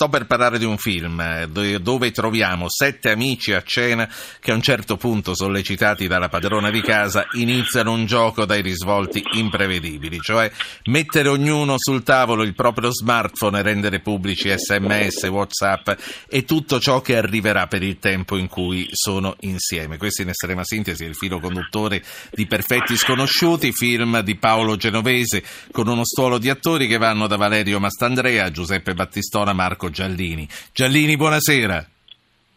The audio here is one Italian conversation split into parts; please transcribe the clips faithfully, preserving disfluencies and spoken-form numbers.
Sto per parlare di un film dove troviamo sette amici a cena che a un certo punto, sollecitati dalla padrona di casa, iniziano un gioco dai risvolti imprevedibili, cioè mettere ognuno sul tavolo il proprio smartphone e rendere pubblici sms, whatsapp e tutto ciò che arriverà per il tempo in cui sono insieme. Questo in estrema sintesi è il filo conduttore di Perfetti Sconosciuti, film di Paolo Genovese con uno stuolo di attori che vanno da Valerio Mastandrea a Giuseppe Battiston a Marco Giallini. Giallini, buonasera.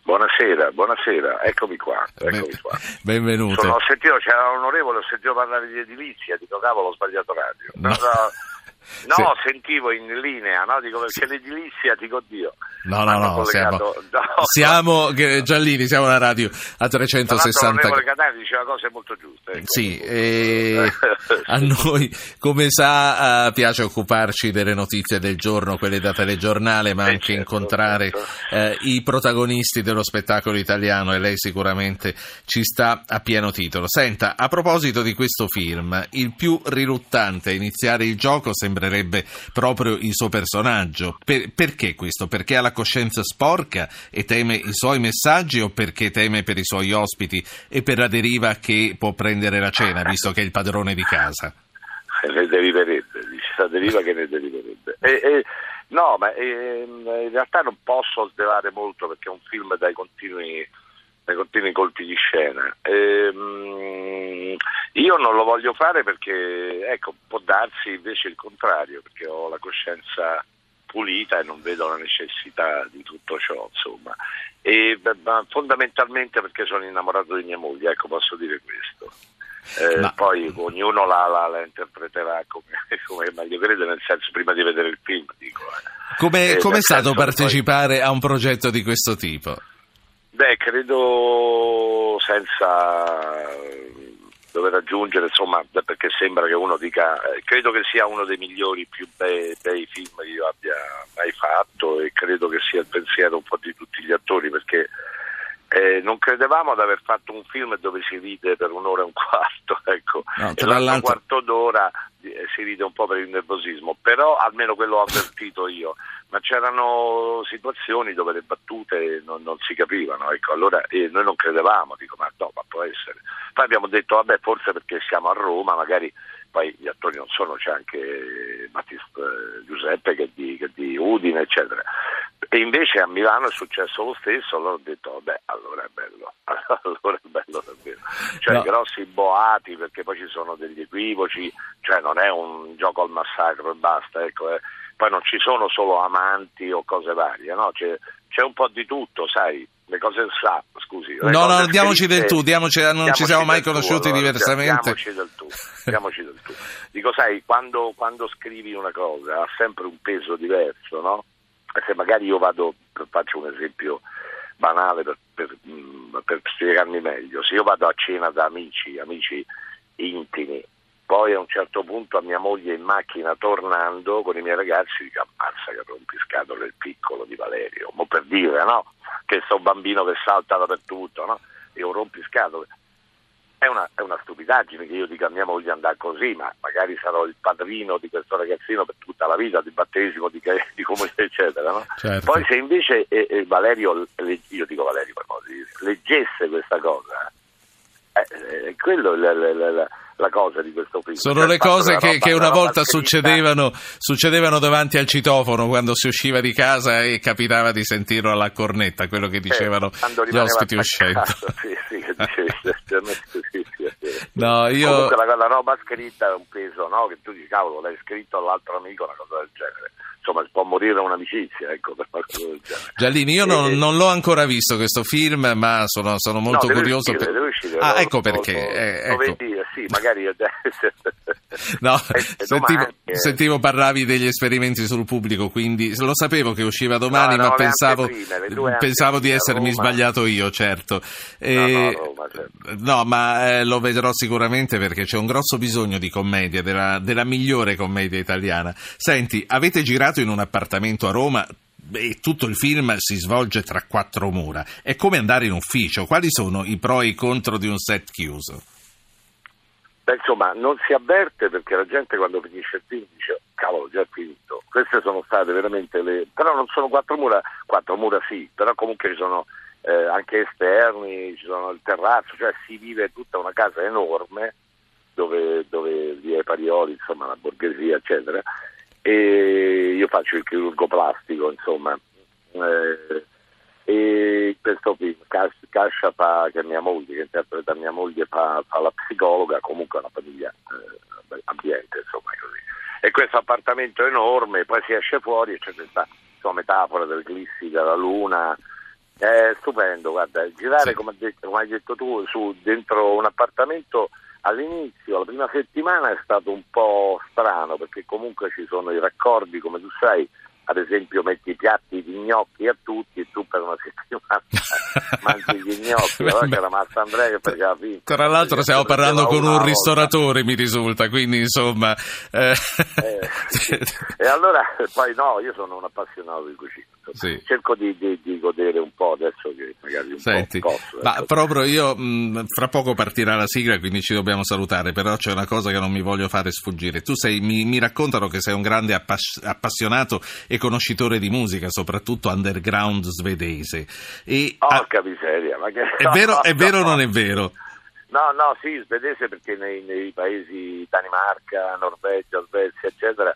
Buonasera, buonasera, eccomi qua, eccomi qua. Benvenuto. Sono, ho sentito, c'era l'onorevole, ho sentito parlare di edilizia, dico cavolo, ho sbagliato radio. No, no, no, no, sentivo in linea, no? Dico perché sì. L'edilizia, dico oddio. No, no, no, collegato... siamo, no, siamo no. Giallini, siamo una radio a trecentosessanta. L'onorevole Catani dice una cosa molto giusta. Ecco. Sì, e... a noi, come sa, piace occuparci delle notizie del giorno, quelle da telegiornale, ma eh, anche certo, incontrare certo. Eh, i protagonisti dello spettacolo italiano, e lei sicuramente ci sta a pieno titolo. Senta, a proposito di questo film, il più riluttante a iniziare il gioco sembrerebbe proprio il suo personaggio. Per, perché questo? Perché alla coscienza sporca e teme i suoi messaggi, o perché teme per i suoi ospiti e per la deriva che può prendere la cena, visto che è il padrone di casa? Ne deriverebbe, dice, la deriva che ne deriverebbe. E, e, no, ma e, in realtà non posso svelare molto perché è un film dai continui, dai continui colpi di scena. E, mh, io non lo voglio fare perché, ecco, può darsi invece il contrario, perché ho la coscienza pulita e non vedo la necessità di tutto ciò, insomma, e ma fondamentalmente perché sono innamorato di mia moglie, ecco, posso dire questo. Eh, ma... Poi ognuno la, la, la interpreterà come, come meglio crede, nel senso, prima di vedere il film, dico. Come eh, è stato partecipare poi... a un progetto di questo tipo? Beh, credo senza dover aggiungere, insomma, perché sembra che uno dica, credo che sia uno dei migliori, più bei, bei film che io abbia mai fatto, e credo che sia il pensiero un po' di tutti gli attori, perché eh, non credevamo ad aver fatto un film dove si ride per un'ora e un quarto, ecco, no, tra l'altro un quarto d'ora eh, si ride un po' per il nervosismo, però almeno quello ho avvertito io, ma c'erano situazioni dove le battute non, non si capivano, ecco, allora eh, noi non credevamo, dico ma no, ma può essere. Poi abbiamo detto vabbè, forse perché siamo a Roma, magari poi gli attori non sono, c'è anche Battist, eh, Giuseppe che è di, che è di Udine, eccetera. E invece a Milano è successo lo stesso, allora ho detto vabbè, allora è bello, allora è bello davvero. Cioè no. Grossi boati, perché poi ci sono degli equivoci, cioè non è un gioco al massacro e basta, ecco, eh. Poi non ci sono solo amanti o cose varie, no? C'è, c'è un po' di tutto, sai, le cose sa, scusi. No, no, scritte, diamoci del tu, diamoci, non diamoci ci siamo mai conosciuti tu, allora, diversamente. Diamoci del tu, diamoci del tu. Dico, sai, quando, quando scrivi una cosa ha sempre un peso diverso, no? Se magari io vado, faccio un esempio banale per, per, per spiegarmi meglio, se io vado a cena da amici, amici intimi, poi a un certo punto a mia moglie in macchina tornando con i miei ragazzi dico ammazza che rompiscatole il piccolo di Valerio, mo per dire, no? Che sto bambino che salta dappertutto, no? E un rompiscatole. È una, è una stupidaggine che io dica a mia moglie andare così, ma magari sarò il padrino di questo ragazzino per tutta la vita, di battesimo, di, di comunità, eccetera, no? Certo. Poi se invece eh, eh, Valerio, io dico Valerio per modo di dire, leggesse questa cosa, eh, eh, quello la, la, la, la cosa di questo film. Sono cioè, le cose che, roba, che una volta succedevano, succedevano davanti al citofono quando si usciva di casa e capitava di sentirlo alla cornetta, quello che dicevano eh, gli ospiti uscendo. Sì, sì, che dicevi. No, io... Comunque la, la roba scritta è un peso, no? Che tu dici, cavolo, l'hai scritto all'altro amico, una cosa del genere. Insomma, può morire un'amicizia, ecco, per far cosa del genere. Giallini, io e... non, non l'ho ancora visto questo film, ma sono, sono molto no, curioso. Uscire, per... uscire, ah, lo, ecco perché. Lo, lo, eh, ecco. Lo vedi, sì, magari... no, sentivo, sentivo parlavi degli esperimenti sul pubblico, quindi lo sapevo che usciva domani, no, no, ma pensavo, prime, pensavo di essermi sbagliato io, certo. E... No, no, Roma, certo. No, ma eh, lo vedrò sicuramente perché c'è un grosso bisogno di commedia, della, della migliore commedia italiana. Senti, avete girato in un appartamento a Roma e tutto il film si svolge tra quattro mura. È come andare in ufficio. Quali sono i pro e i contro di un set chiuso? Beh, insomma, non si avverte, perché la gente quando finisce il film dice: cavolo, già è finito. Queste sono state veramente le... Però non sono quattro mura, quattro mura sì, però comunque ci sono eh, anche esterni, ci sono il terrazzo, cioè si vive tutta una casa enorme dove, dove via i Parioli, insomma, la borghesia, eccetera. E io faccio il chirurgo plastico, insomma. Eh, e questo film Cascia fa, che mia moglie, che interpreta mia moglie, fa, fa la psicologa, comunque una famiglia eh, ambiente, insomma, così. E questo appartamento enorme, poi si esce fuori e c'è questa insomma, metafora del glissi della luna, è stupendo, guarda, girare sì. come, hai detto, come hai detto tu, su dentro un appartamento. All'inizio, la prima settimana è stato un po' strano, perché comunque ci sono i raccordi, come tu sai. Ad esempio, metti i piatti di gnocchi a tutti e tu per una settimana mangi gli gnocchi. Allora c'era Mastandrea che faceva finta. Tra l'altro stiamo parlando con un ristoratore, volta. Mi risulta, quindi insomma... Eh. Eh, sì. E allora, poi no, io sono un appassionato di cucina. Sì. Cerco di, di, di godere un po' adesso che magari un Senti, po' posso. Ma adesso. Proprio io, mh, fra poco partirà la sigla, quindi ci dobbiamo salutare, però c'è una cosa che non mi voglio fare sfuggire. Tu sei, mi, mi raccontano che sei un grande appas- appassionato e conoscitore di musica, soprattutto underground svedese. E Porca a... miseria! Ma che... È vero o no, no, no. non è vero? No, no, sì, svedese, perché nei, nei paesi Danimarca, Norvegia, Svezia, eccetera,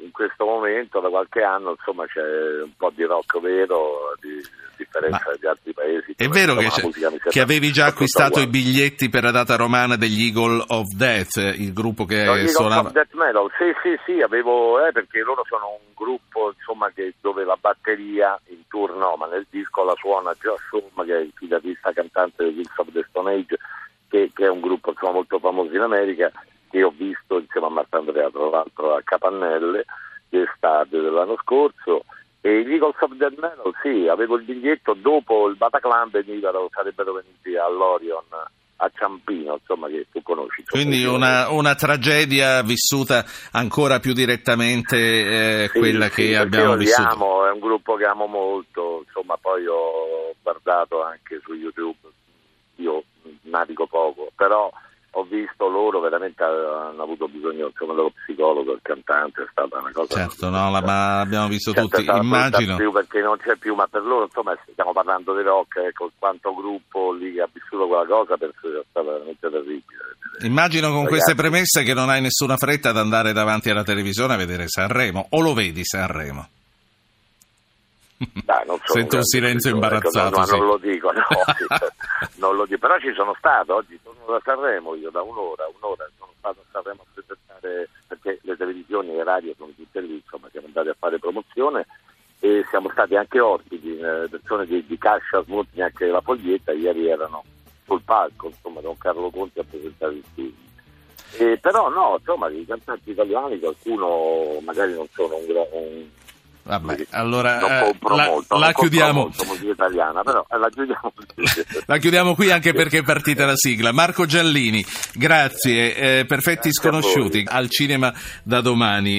in questo momento, da qualche anno, insomma, c'è un po' di rock vero, di differenza Ma... di altri paesi. È vero che, che avevi già acquistato i biglietti per la data romana degli Eagles of Death, il gruppo che no, suonava... Eagles of Death Metal, sì, sì, sì, avevo, eh, perché loro sono un gruppo, insomma, che dove la batteria, in tour no, ma nel disco la suona Josh Homme, che è il chitarrista cantante degli Eagles of the Stone Age, che, che è un gruppo, insomma, molto famoso in America, che ho visto insieme a Mastandrea, tra l'altro, a Capannelle d'estate dell'anno scorso. E gli Eagles of Death Metal, sì, avevo il biglietto, dopo il Bataclan venivano, sarebbero venuti all'Orion a Ciampino, insomma, che tu conosci. Quindi una, una tragedia vissuta ancora più direttamente eh, sì, quella sì, che abbiamo vissuto. Io li amo, è un gruppo che amo molto, insomma, poi ho guardato anche su YouTube, io navigo poco, però... Ho visto loro, veramente hanno avuto bisogno, insomma, dello psicologo, il cantante, è stata una cosa... Certo, no, la, ma abbiamo visto certo, tutti, immagino... Più perché non c'è più, ma per loro, insomma, stiamo parlando di rock, ecco, quanto gruppo lì che ha vissuto quella cosa, penso sia stata veramente terribile. Immagino con Ragazzi. Queste premesse che non hai nessuna fretta ad andare davanti alla televisione a vedere Sanremo, o lo vedi Sanremo? Dai, non Sento un silenzio imbarazzato, ecco, no, sì. non lo dico, no, non lo dico, però ci sono stato oggi, sono da Sanremo, io da un'ora, un'ora sono stato a Sanremo a presentare, perché le televisioni e le radio sono tutte lì, insomma, siamo andati a fare promozione e siamo stati anche ospiti, persone di, di Cascia, Smutniak e La Foglietta, ieri erano sul palco, insomma, Don Carlo Conti a presentare il film. E, però no, insomma, i cantanti italiani, qualcuno magari non sono un, un Vabbè, allora eh, la, molto, la chiudiamo molto, italiana, però, eh, la, chiudiamo. La chiudiamo qui, anche perché è partita la sigla. Marco Giallini, grazie, eh, Perfetti Sconosciuti al cinema da domani.